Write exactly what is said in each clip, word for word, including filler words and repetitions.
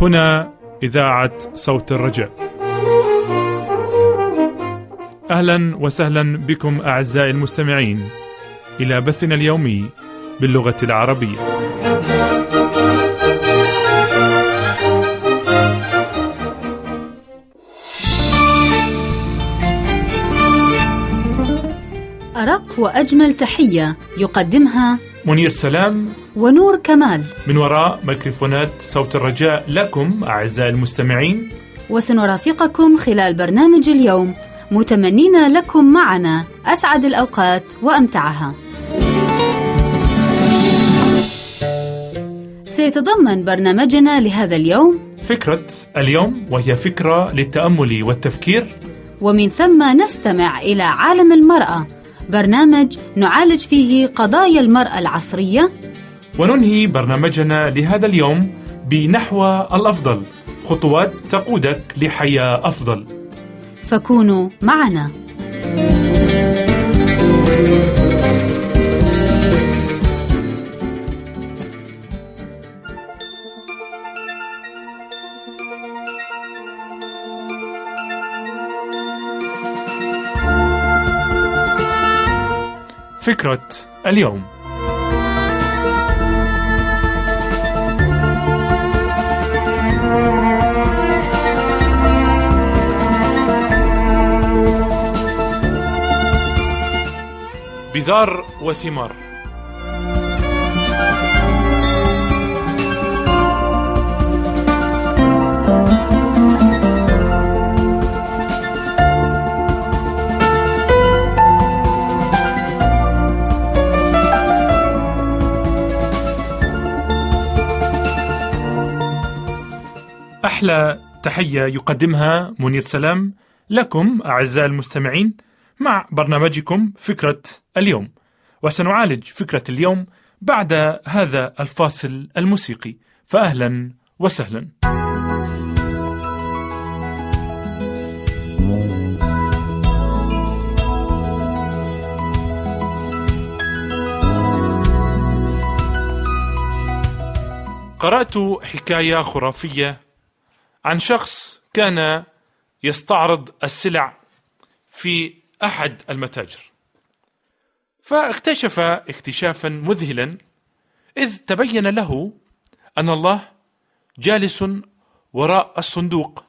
هنا إذاعة صوت الرجاء. أهلا وسهلا بكم أعزائي المستمعين إلى بثنا اليومي باللغة العربية. أرق وأجمل تحية يقدمها منير سلام ونور كمال من وراء ميكروفونات صوت الرجاء لكم أعزائي المستمعين، وسنرافقكم خلال برنامج اليوم متمنين لكم معنا أسعد الأوقات وأمتعها. سيتضمن برنامجنا لهذا اليوم فكرة اليوم، وهي فكرة للتأمل والتفكير، ومن ثم نستمع إلى عالم المرأة، برنامج نعالج فيه قضايا المرأة العصرية، وننهي برنامجنا لهذا اليوم بنحو الأفضل، خطوات تقودك لحياة أفضل. فكونوا معنا. فكرة اليوم. بذار وثمار. أحلى تحية يقدمها منير سلام لكم أعزائي المستمعين مع برنامجكم فكرة اليوم، وسنعالج فكرة اليوم بعد هذا الفاصل الموسيقي، فأهلا وسهلا. قرأت حكاية خرافية عن شخص كان يستعرض السلع في أحد المتاجر، فاكتشف اكتشافا مذهلا، إذ تبين له أن الله جالس وراء الصندوق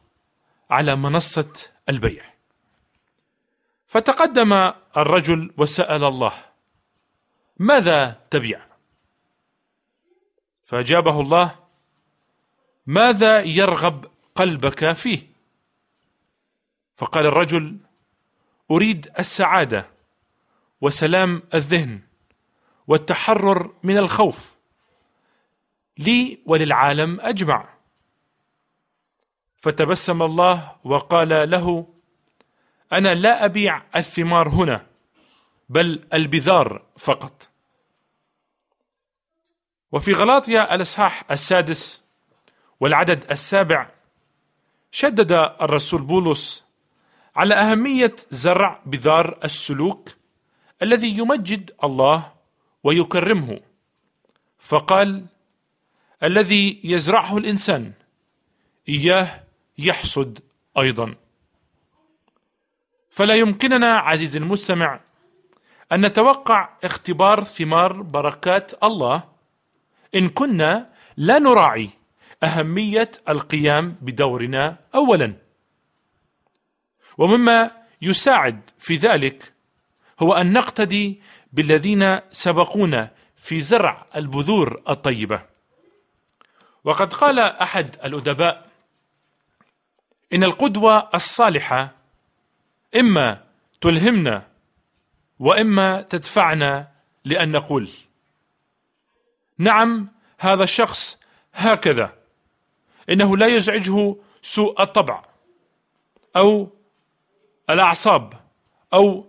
على منصة البيع. فتقدم الرجل وسأل الله: ماذا تبيع؟ فأجابه الله: ماذا يرغب قلبك فيه؟ فقال الرجل: أريد السعادة وسلام الذهن والتحرر من الخوف لي وللعالم أجمع. فتبسم الله وقال له: أنا لا أبيع الثمار هنا، بل البذار فقط. وفي غلاطيا الإصحاح السادس والعدد السابع شدد الرسول بولس على أهمية زرع بذار السلوك الذي يمجد الله ويكرمه، فقال: الذي يزرعه الإنسان إياه يحصد أيضا. فلا يمكننا عزيزي المستمع أن نتوقع اختبار ثمار بركات الله إن كنا لا نراعي أهمية القيام بدورنا أولا. ومما يساعد في ذلك هو أن نقتدي بالذين سبقونا في زرع البذور الطيبة. وقد قال أحد الأدباء: إن القدوة الصالحة إما تلهمنا وإما تدفعنا لأن نقول: نعم، هذا الشخص هكذا، إنه لا يزعجه سوء الطبع أو الأعصاب أو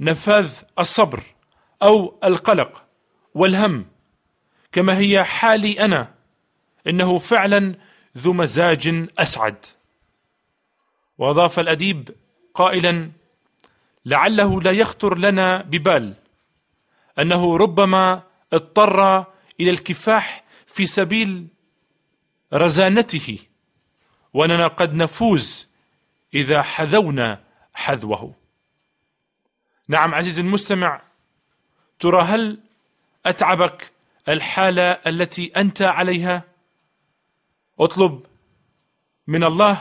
نفاذ الصبر أو القلق والهم، كما هي حالي أنا، إنه فعلا ذو مزاج أسعد. وأضاف الأديب قائلا: لعله لا يخطر لنا ببال أنه ربما اضطر إلى الكفاح في سبيل رزانته، وأننا قد نفوز إذا حذونا حذوه. نعم عزيزي المستمع، ترى هل أتعبك الحالة التي أنت عليها؟ اطلب من الله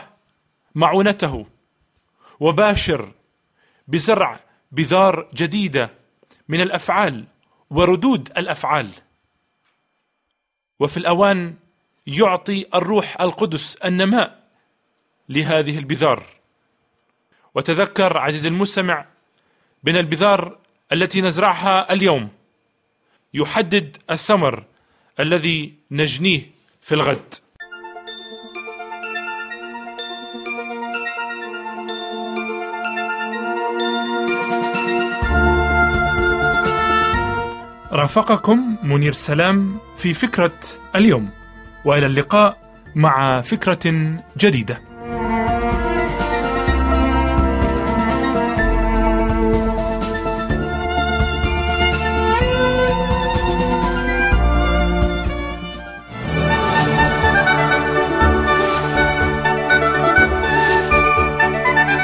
معونته، وباشر بزرع بذار جديدة من الأفعال وردود الأفعال. وفي الأوان يعطي الروح القدس النماء لهذه البذار. وتذكر عزيزي المستمع بأن البذار التي نزرعها اليوم يحدد الثمر الذي نجنيه في الغد. رافقكم منير سلام في فكرة اليوم، وإلى اللقاء مع فكرة جديدة.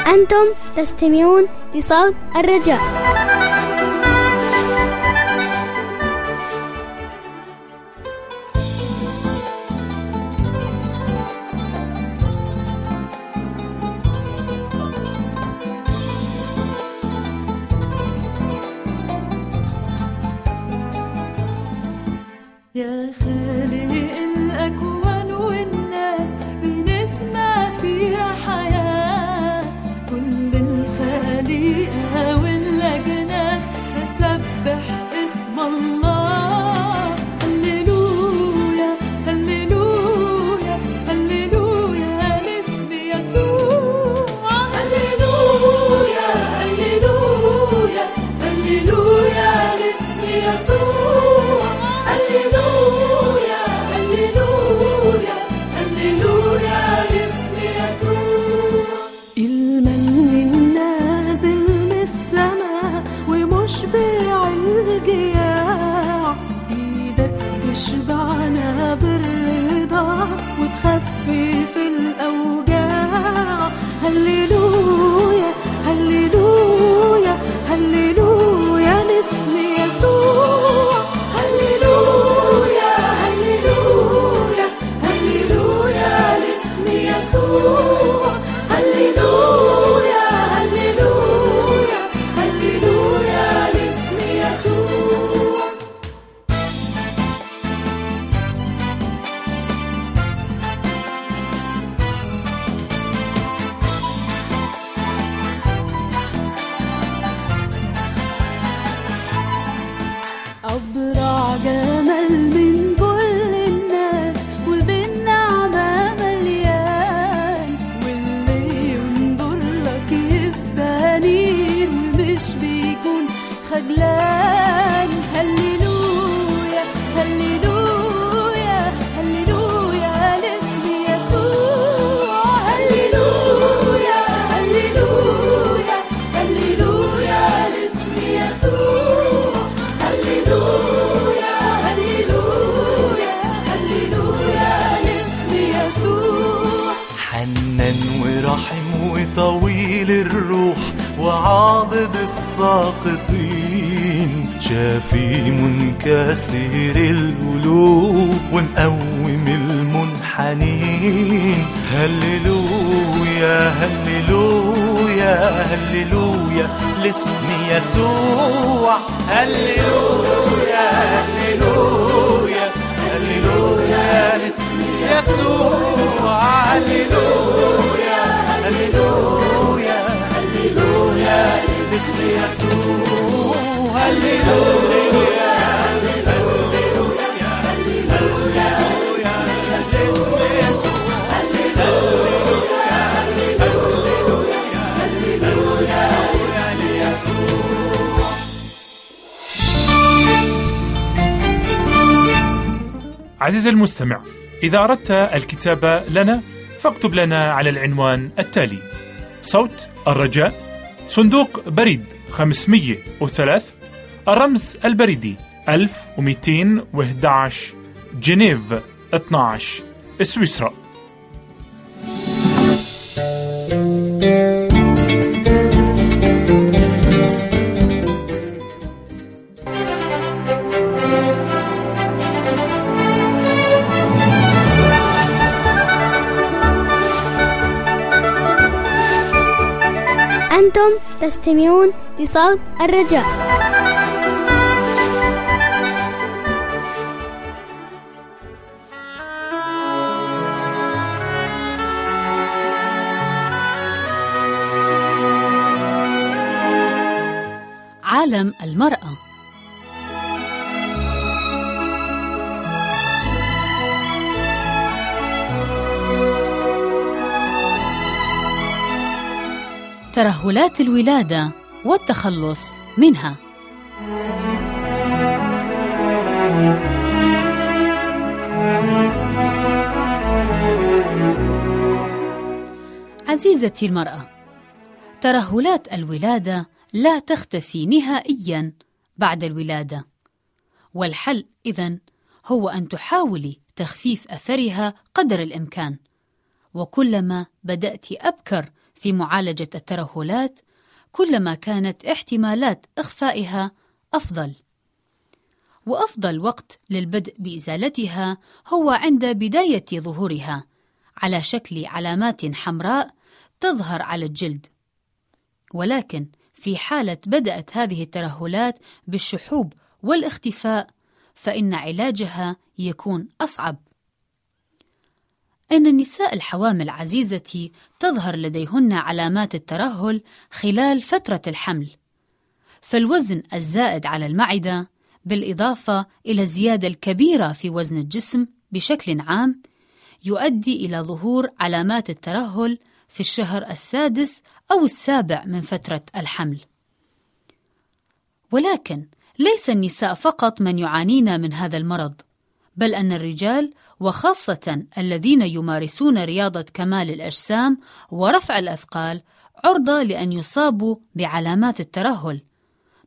أنتم تستمعون لصوت الرجاء. شافي منكسر القلوب ومقوم المنحنين. هللويا هللويا هللويا لاسم يسوع. هللويا هللويا هللويا لاسم يسوع. هللويا هللويا هللويا لاسم يسوع. هللويا هللويا هللويا لاسم يسوع. هللويا هللويا هللويا لاسم يسوع. عزيزي المستمع، إذا أردت الكتابة لنا فاكتب لنا على العنوان التالي: صوت الرجاء، صندوق بريد خمسمائة وثلاثة، الرمز البريدي ألف ومئتين وأحد عشر، جنيف اثنا عشر، سويسرا. أنتم تستمعون لصوت الرجاء. عالم المرأة. ترهلات الولادة والتخلص منها. عزيزتي المرأة، ترهلات الولادة لا تختفي نهائياً بعد الولادة، والحل إذن هو أن تحاولي تخفيف أثرها قدر الإمكان، وكلما بدأت أبكر في معالجة الترهلات كلما كانت احتمالات إخفائها أفضل، وأفضل وقت للبدء بإزالتها هو عند بداية ظهورها على شكل علامات حمراء تظهر على الجلد. ولكن في حالة بدأت هذه الترهلات بالشحوب والاختفاء فإن علاجها يكون أصعب. إن النساء الحوامل عزيزتي تظهر لديهن علامات الترهل خلال فترة الحمل، فالوزن الزائد على المعدة بالإضافة إلى الزيادة الكبيرة في وزن الجسم بشكل عام يؤدي إلى ظهور علامات الترهل في الشهر السادس أو السابع من فترة الحمل. ولكن ليس النساء فقط من يعانين من هذا المرض، بل أن الرجال وخاصة الذين يمارسون رياضة كمال الأجسام ورفع الأثقال عرضة لأن يصابوا بعلامات الترهل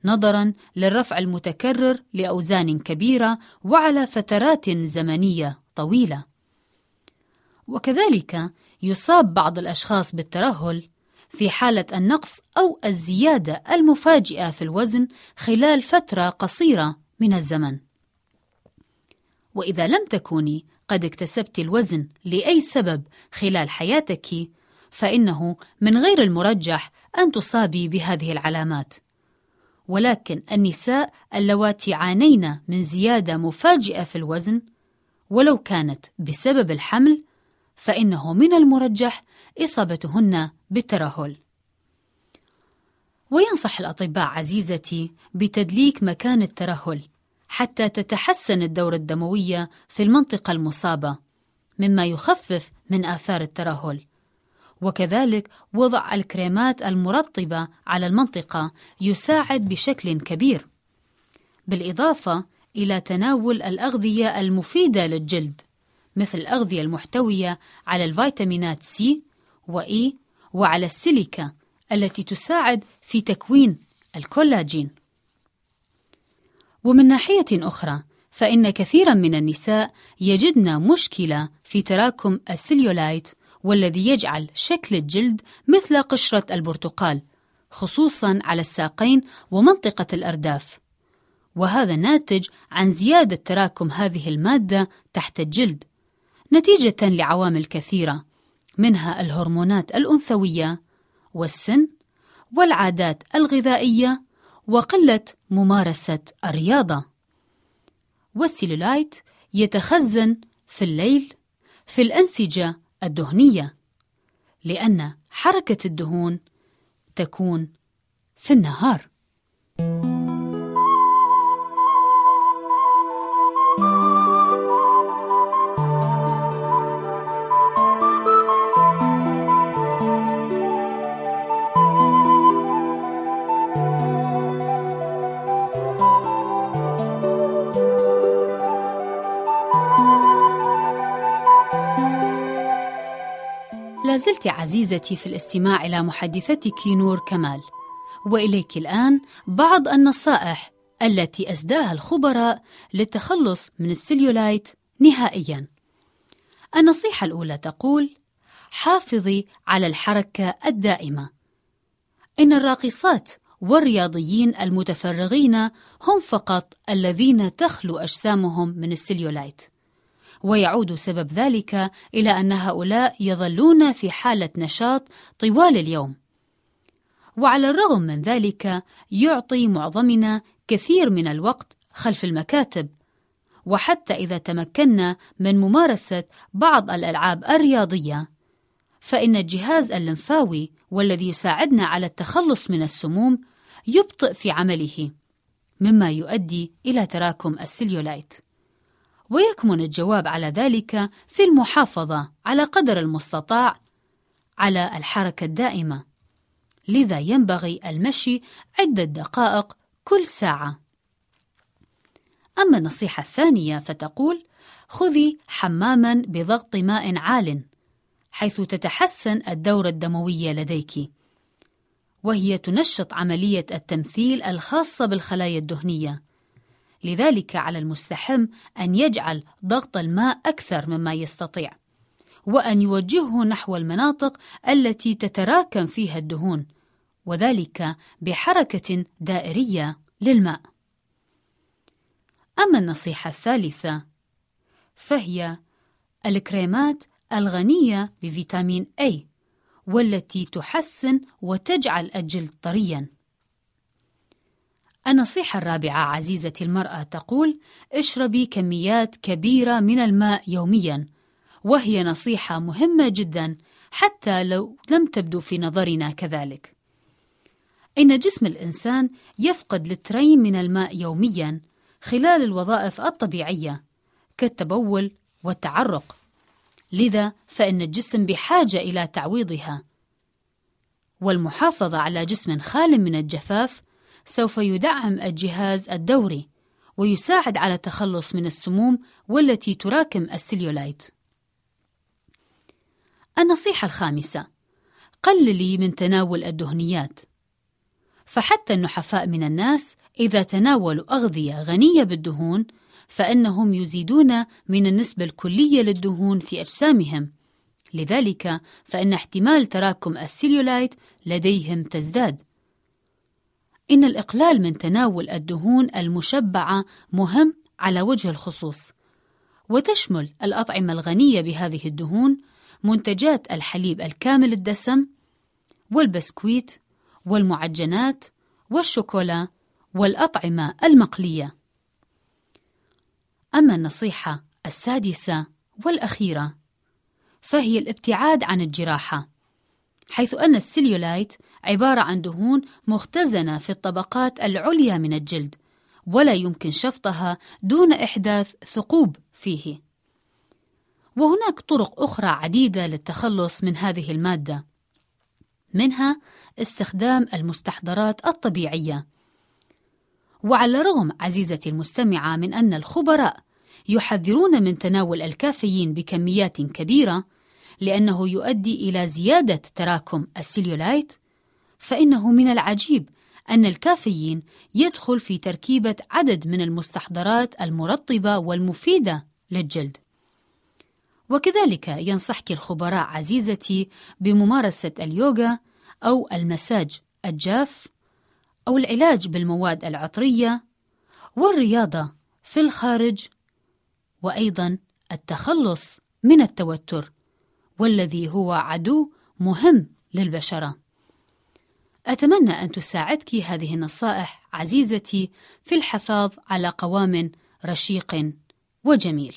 نظراً للرفع المتكرر لأوزان كبيرة وعلى فترات زمنية طويلة. وكذلك يصاب بعض الأشخاص بالترهل في حالة النقص أو الزيادة المفاجئة في الوزن خلال فترة قصيرة من الزمن. وإذا لم تكوني قد اكتسبت الوزن لأي سبب خلال حياتك فإنه من غير المرجح أن تصابي بهذه العلامات، ولكن النساء اللواتي عانين من زيادة مفاجئة في الوزن ولو كانت بسبب الحمل فإنه من المرجح إصابتهن بالترهل. وينصح الأطباء عزيزتي بتدليك مكان الترهل حتى تتحسن الدورة الدموية في المنطقة المصابة مما يخفف من آثار الترهل، وكذلك وضع الكريمات المرطبة على المنطقة يساعد بشكل كبير، بالإضافة إلى تناول الأغذية المفيدة للجلد مثل الأغذية المحتوية على الفيتامينات سي وإي وعلى السيليكا التي تساعد في تكوين الكولاجين. ومن ناحية أخرى فإن كثيرا من النساء يجدن مشكلة في تراكم السليولايت والذي يجعل شكل الجلد مثل قشرة البرتقال خصوصا على الساقين ومنطقة الأرداف، وهذا ناتج عن زيادة تراكم هذه المادة تحت الجلد نتيجة لعوامل كثيرة منها الهرمونات الأنثوية والسن والعادات الغذائية وقلة ممارسة الرياضة. والسيلولايت يتخزن في الليل في الأنسجة الدهنية لأن حركة الدهون تكون في النهار. لازلت عزيزتي في الاستماع إلى محادثتك نور كمال، وإليك الآن بعض النصائح التي أسداها الخبراء للتخلص من السليولايت نهائياً. النصيحة الأولى تقول: حافظي على الحركة الدائمة. إن الراقصات والرياضيين المتفرغين هم فقط الذين تخلو أجسامهم من السليولايت، ويعود سبب ذلك إلى أن هؤلاء يظلون في حالة نشاط طوال اليوم. وعلى الرغم من ذلك يعطي معظمنا كثير من الوقت خلف المكاتب، وحتى إذا تمكنا من ممارسة بعض الألعاب الرياضية فإن الجهاز اللمفاوي والذي يساعدنا على التخلص من السموم يبطئ في عمله، مما يؤدي إلى تراكم السليولايت. ويكمن الجواب على ذلك في المحافظة على قدر المستطاع على الحركة الدائمة، لذا ينبغي المشي عدة دقائق كل ساعة. أما النصيحة الثانية فتقول: خذي حماماً بضغط ماء عال حيث تتحسن الدورة الدموية لديك، وهي تنشط عملية التمثيل الخاصة بالخلايا الدهنية، لذلك على المستحم أن يجعل ضغط الماء أكثر مما يستطيع، وأن يوجهه نحو المناطق التي تتراكم فيها الدهون، وذلك بحركة دائرية للماء. أما النصيحة الثالثة فهي الكريمات الغنية بفيتامين A والتي تحسن وتجعل الجلد طرياً. النصيحة الرابعة عزيزتي المرأة تقول: اشربي كميات كبيرة من الماء يومياً، وهي نصيحة مهمة جداً حتى لو لم تبدو في نظرنا كذلك. إن جسم الإنسان يفقد لترين من الماء يومياً خلال الوظائف الطبيعية كالتبول والتعرق، لذا فإن الجسم بحاجة إلى تعويضها، والمحافظة على جسم خال من الجفاف سوف يدعم الجهاز الدوري ويساعد على التخلص من السموم والتي تراكم السليولايت. النصيحة الخامسة: قللي من تناول الدهنيات، فحتى النحفاء من الناس إذا تناولوا أغذية غنية بالدهون فإنهم يزيدون من النسبة الكلية للدهون في أجسامهم، لذلك فإن احتمال تراكم السليولايت لديهم تزداد. إن الإقلال من تناول الدهون المشبعة مهم على وجه الخصوص، وتشمل الأطعمة الغنية بهذه الدهون منتجات الحليب الكامل الدسم والبسكويت والمعجنات والشوكولا والأطعمة المقلية. أما النصيحة السادسة والأخيرة فهي الابتعاد عن الجراحة، حيث أن السليولايت عبارة عن دهون مختزنة في الطبقات العليا من الجلد، ولا يمكن شفطها دون إحداث ثقوب فيه. وهناك طرق أخرى عديدة للتخلص من هذه المادة، منها استخدام المستحضرات الطبيعية. وعلى الرغم عزيزتي المستمعة من أن الخبراء يحذرون من تناول الكافيين بكميات كبيرة لأنه يؤدي إلى زيادة تراكم السليولايت، فإنه من العجيب أن الكافيين يدخل في تركيبة عدد من المستحضرات المرطبة والمفيدة للجلد. وكذلك ينصحك الخبراء عزيزتي بممارسة اليوغا أو المساج الجاف أو العلاج بالمواد العطرية والرياضة في الخارج، وأيضا التخلص من التوتر والذي هو عدو مهم للبشرة. أتمنى أن تساعدك هذه النصائح عزيزتي في الحفاظ على قوام رشيق وجميل.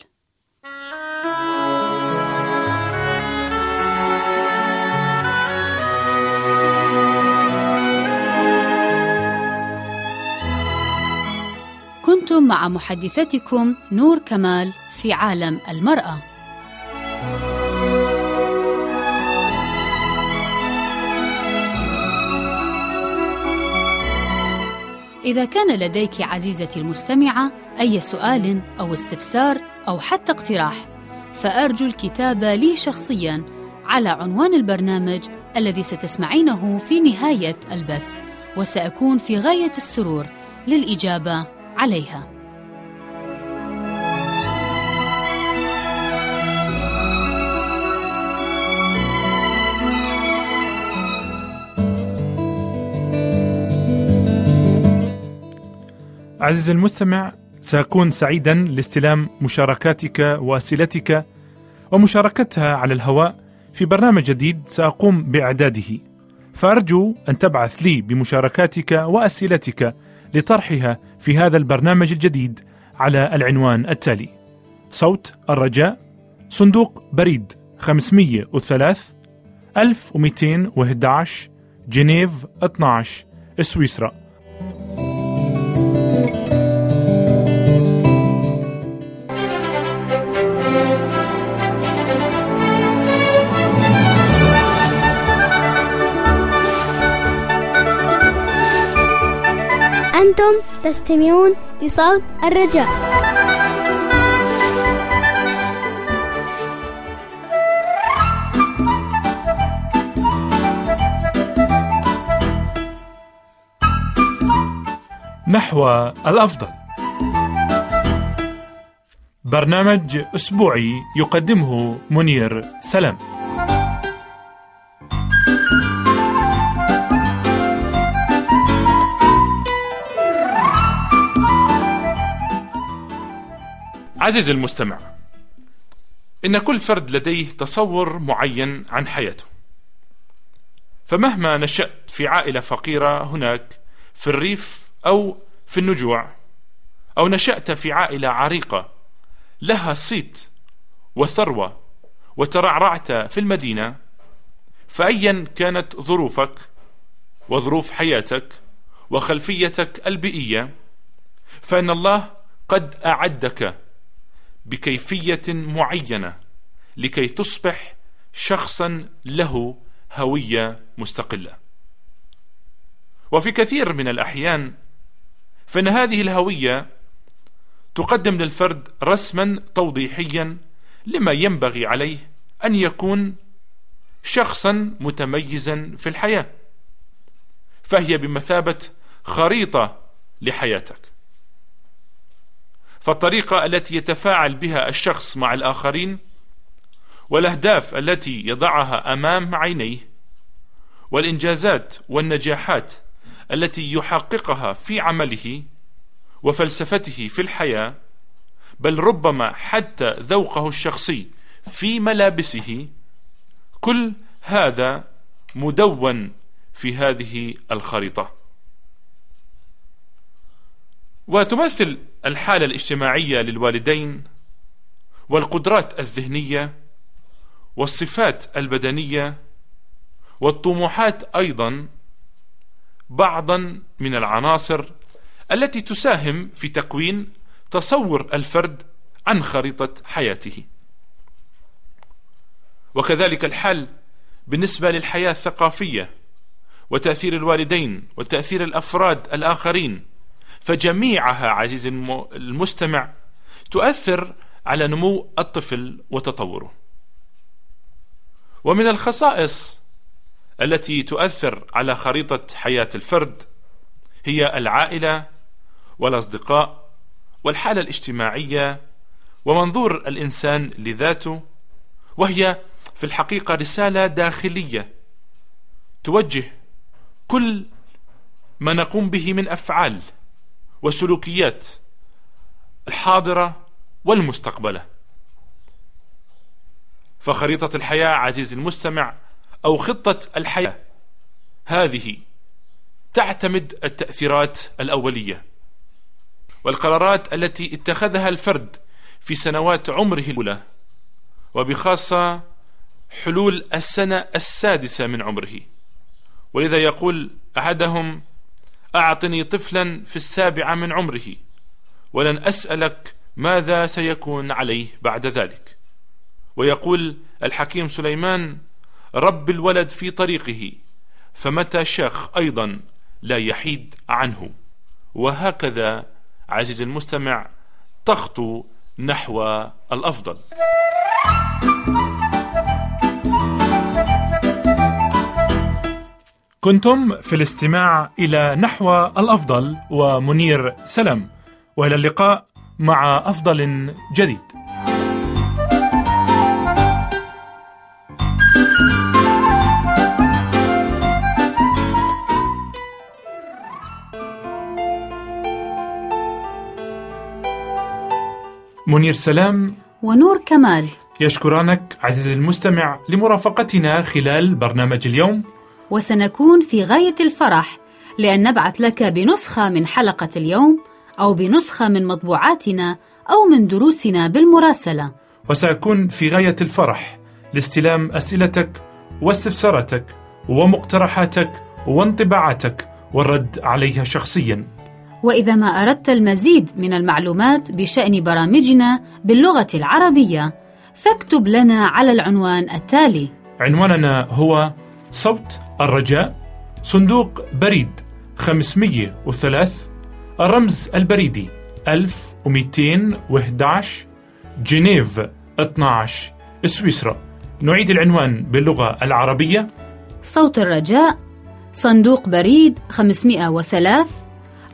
كنتم مع محدثتكم نور كمال في عالم المرأة. إذا كان لديك عزيزتي المستمعة أي سؤال أو استفسار أو حتى اقتراح، فأرجو الكتابة لي شخصياً على عنوان البرنامج الذي ستسمعينه في نهاية البث، وسأكون في غاية السرور للإجابة عليها. عزيزي المستمع، سأكون سعيدا لاستلام مشاركاتك وأسئلتك ومشاركتها على الهواء في برنامج جديد سأقوم بإعداده، فأرجو أن تبعث لي بمشاركاتك وأسئلتك لطرحها في هذا البرنامج الجديد على العنوان التالي: صوت الرجاء، صندوق بريد خمسمائة وثلاثة ألف ومئتين وأحد عشر، جنيف اثنا عشر، سويسرا. أنتم تستمعون لصوت الرجاء. نحو الأفضل، برنامج أسبوعي يقدمه منير سلام. عزيزي المستمع، إن كل فرد لديه تصور معين عن حياته، فمهما نشأت في عائلة فقيرة هناك في الريف أو في النجوع، أو نشأت في عائلة عريقة لها صيت وثروة وترعرعت في المدينة، فأيا كانت ظروفك وظروف حياتك وخلفيتك البيئية، فإن الله قد أعدك بكيفية معينة لكي تصبح شخصا له هوية مستقلة. وفي كثير من الأحيان فإن هذه الهوية تقدم للفرد رسما توضيحيا لما ينبغي عليه أن يكون شخصا متميزا في الحياة، فهي بمثابة خريطة لحياتك. فالطريقة التي يتفاعل بها الشخص مع الآخرين، والأهداف التي يضعها أمام عينيه، والإنجازات والنجاحات التي يحققها في عمله وفلسفته في الحياة، بل ربما حتى ذوقه الشخصي في ملابسه، كل هذا مدون في هذه الخريطة. وتمثل الحالة الاجتماعية للوالدين والقدرات الذهنية والصفات البدنية والطموحات أيضا بعضا من العناصر التي تساهم في تكوين تصور الفرد عن خريطة حياته. وكذلك الحال بالنسبة للحياة الثقافية وتأثير الوالدين وتأثير الأفراد الآخرين، فجميعها عزيزي المستمع تؤثر على نمو الطفل وتطوره. ومن الخصائص التي تؤثر على خريطة حياة الفرد هي العائلة والأصدقاء والحالة الاجتماعية ومنظور الإنسان لذاته، وهي في الحقيقة رسالة داخلية توجه كل ما نقوم به من أفعال وسلوكيات الحاضرة والمستقبلة. فخريطة الحياة عزيزي المستمع أو خطة الحياة هذه تعتمد التأثيرات الأولية والقرارات التي اتخذها الفرد في سنوات عمره الأولى، وبخاصة حلول السنة السادسة من عمره. ولذا يقول أحدهم: أعطني طفلا في السابعة من عمره ولن أسألك ماذا سيكون عليه بعد ذلك. ويقول الحكيم سليمان: رب الولد في طريقه فمتى شاخ أيضا لا يحيد عنه. وهكذا عزيزي المستمع تخطو نحو الأفضل. كنتم في الاستماع إلى نحو الأفضل ومنير سلام، وإلى اللقاء مع أفضل جديد. منير سلام ونور كمال يشكرانك عزيزي المستمع لمرافقتنا خلال برنامج اليوم، وسنكون في غاية الفرح لأن نبعث لك بنسخة من حلقة اليوم أو بنسخة من مطبوعاتنا أو من دروسنا بالمراسلة، وسأكون في غاية الفرح لاستلام أسئلتك واستفساراتك ومقترحاتك وانطباعاتك والرد عليها شخصياً. وإذا ما أردت المزيد من المعلومات بشأن برامجنا باللغة العربية فاكتب لنا على العنوان التالي. عنواننا هو صوت الرجاء، صندوق بريد خمسمائة وثلاثة، الرمز البريدي ألف ومئتين وأحد عشر، جنيف اثنا عشر، سويسرا. نعيد العنوان باللغة العربية: صوت الرجاء، صندوق بريد خمسمائة وثلاثة،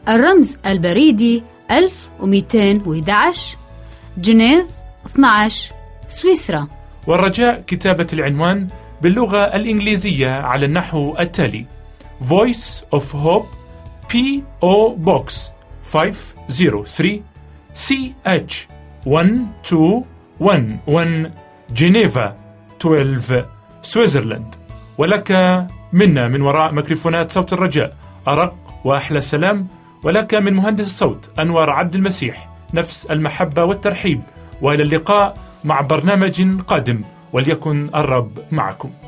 الرمز البريدي ألف ومئتين وأحد عشر، جنيف اثنا عشر، سويسرا. والرجاء كتابة العنوان باللغة الإنجليزية على النحو التالي: Voice of Hope بي أو Box خمسمائة وثلاثة سي إتش واحد اثنين واحد واحد جنيفا اثنا عشر، سويسرلاند. ولك منا من وراء ميكروفونات صوت الرجاء أرق وأحلى سلام، ولك من مهندس الصوت أنور عبد المسيح نفس المحبة والترحيب، وإلى اللقاء مع برنامج قادم، وليكن الرب معكم.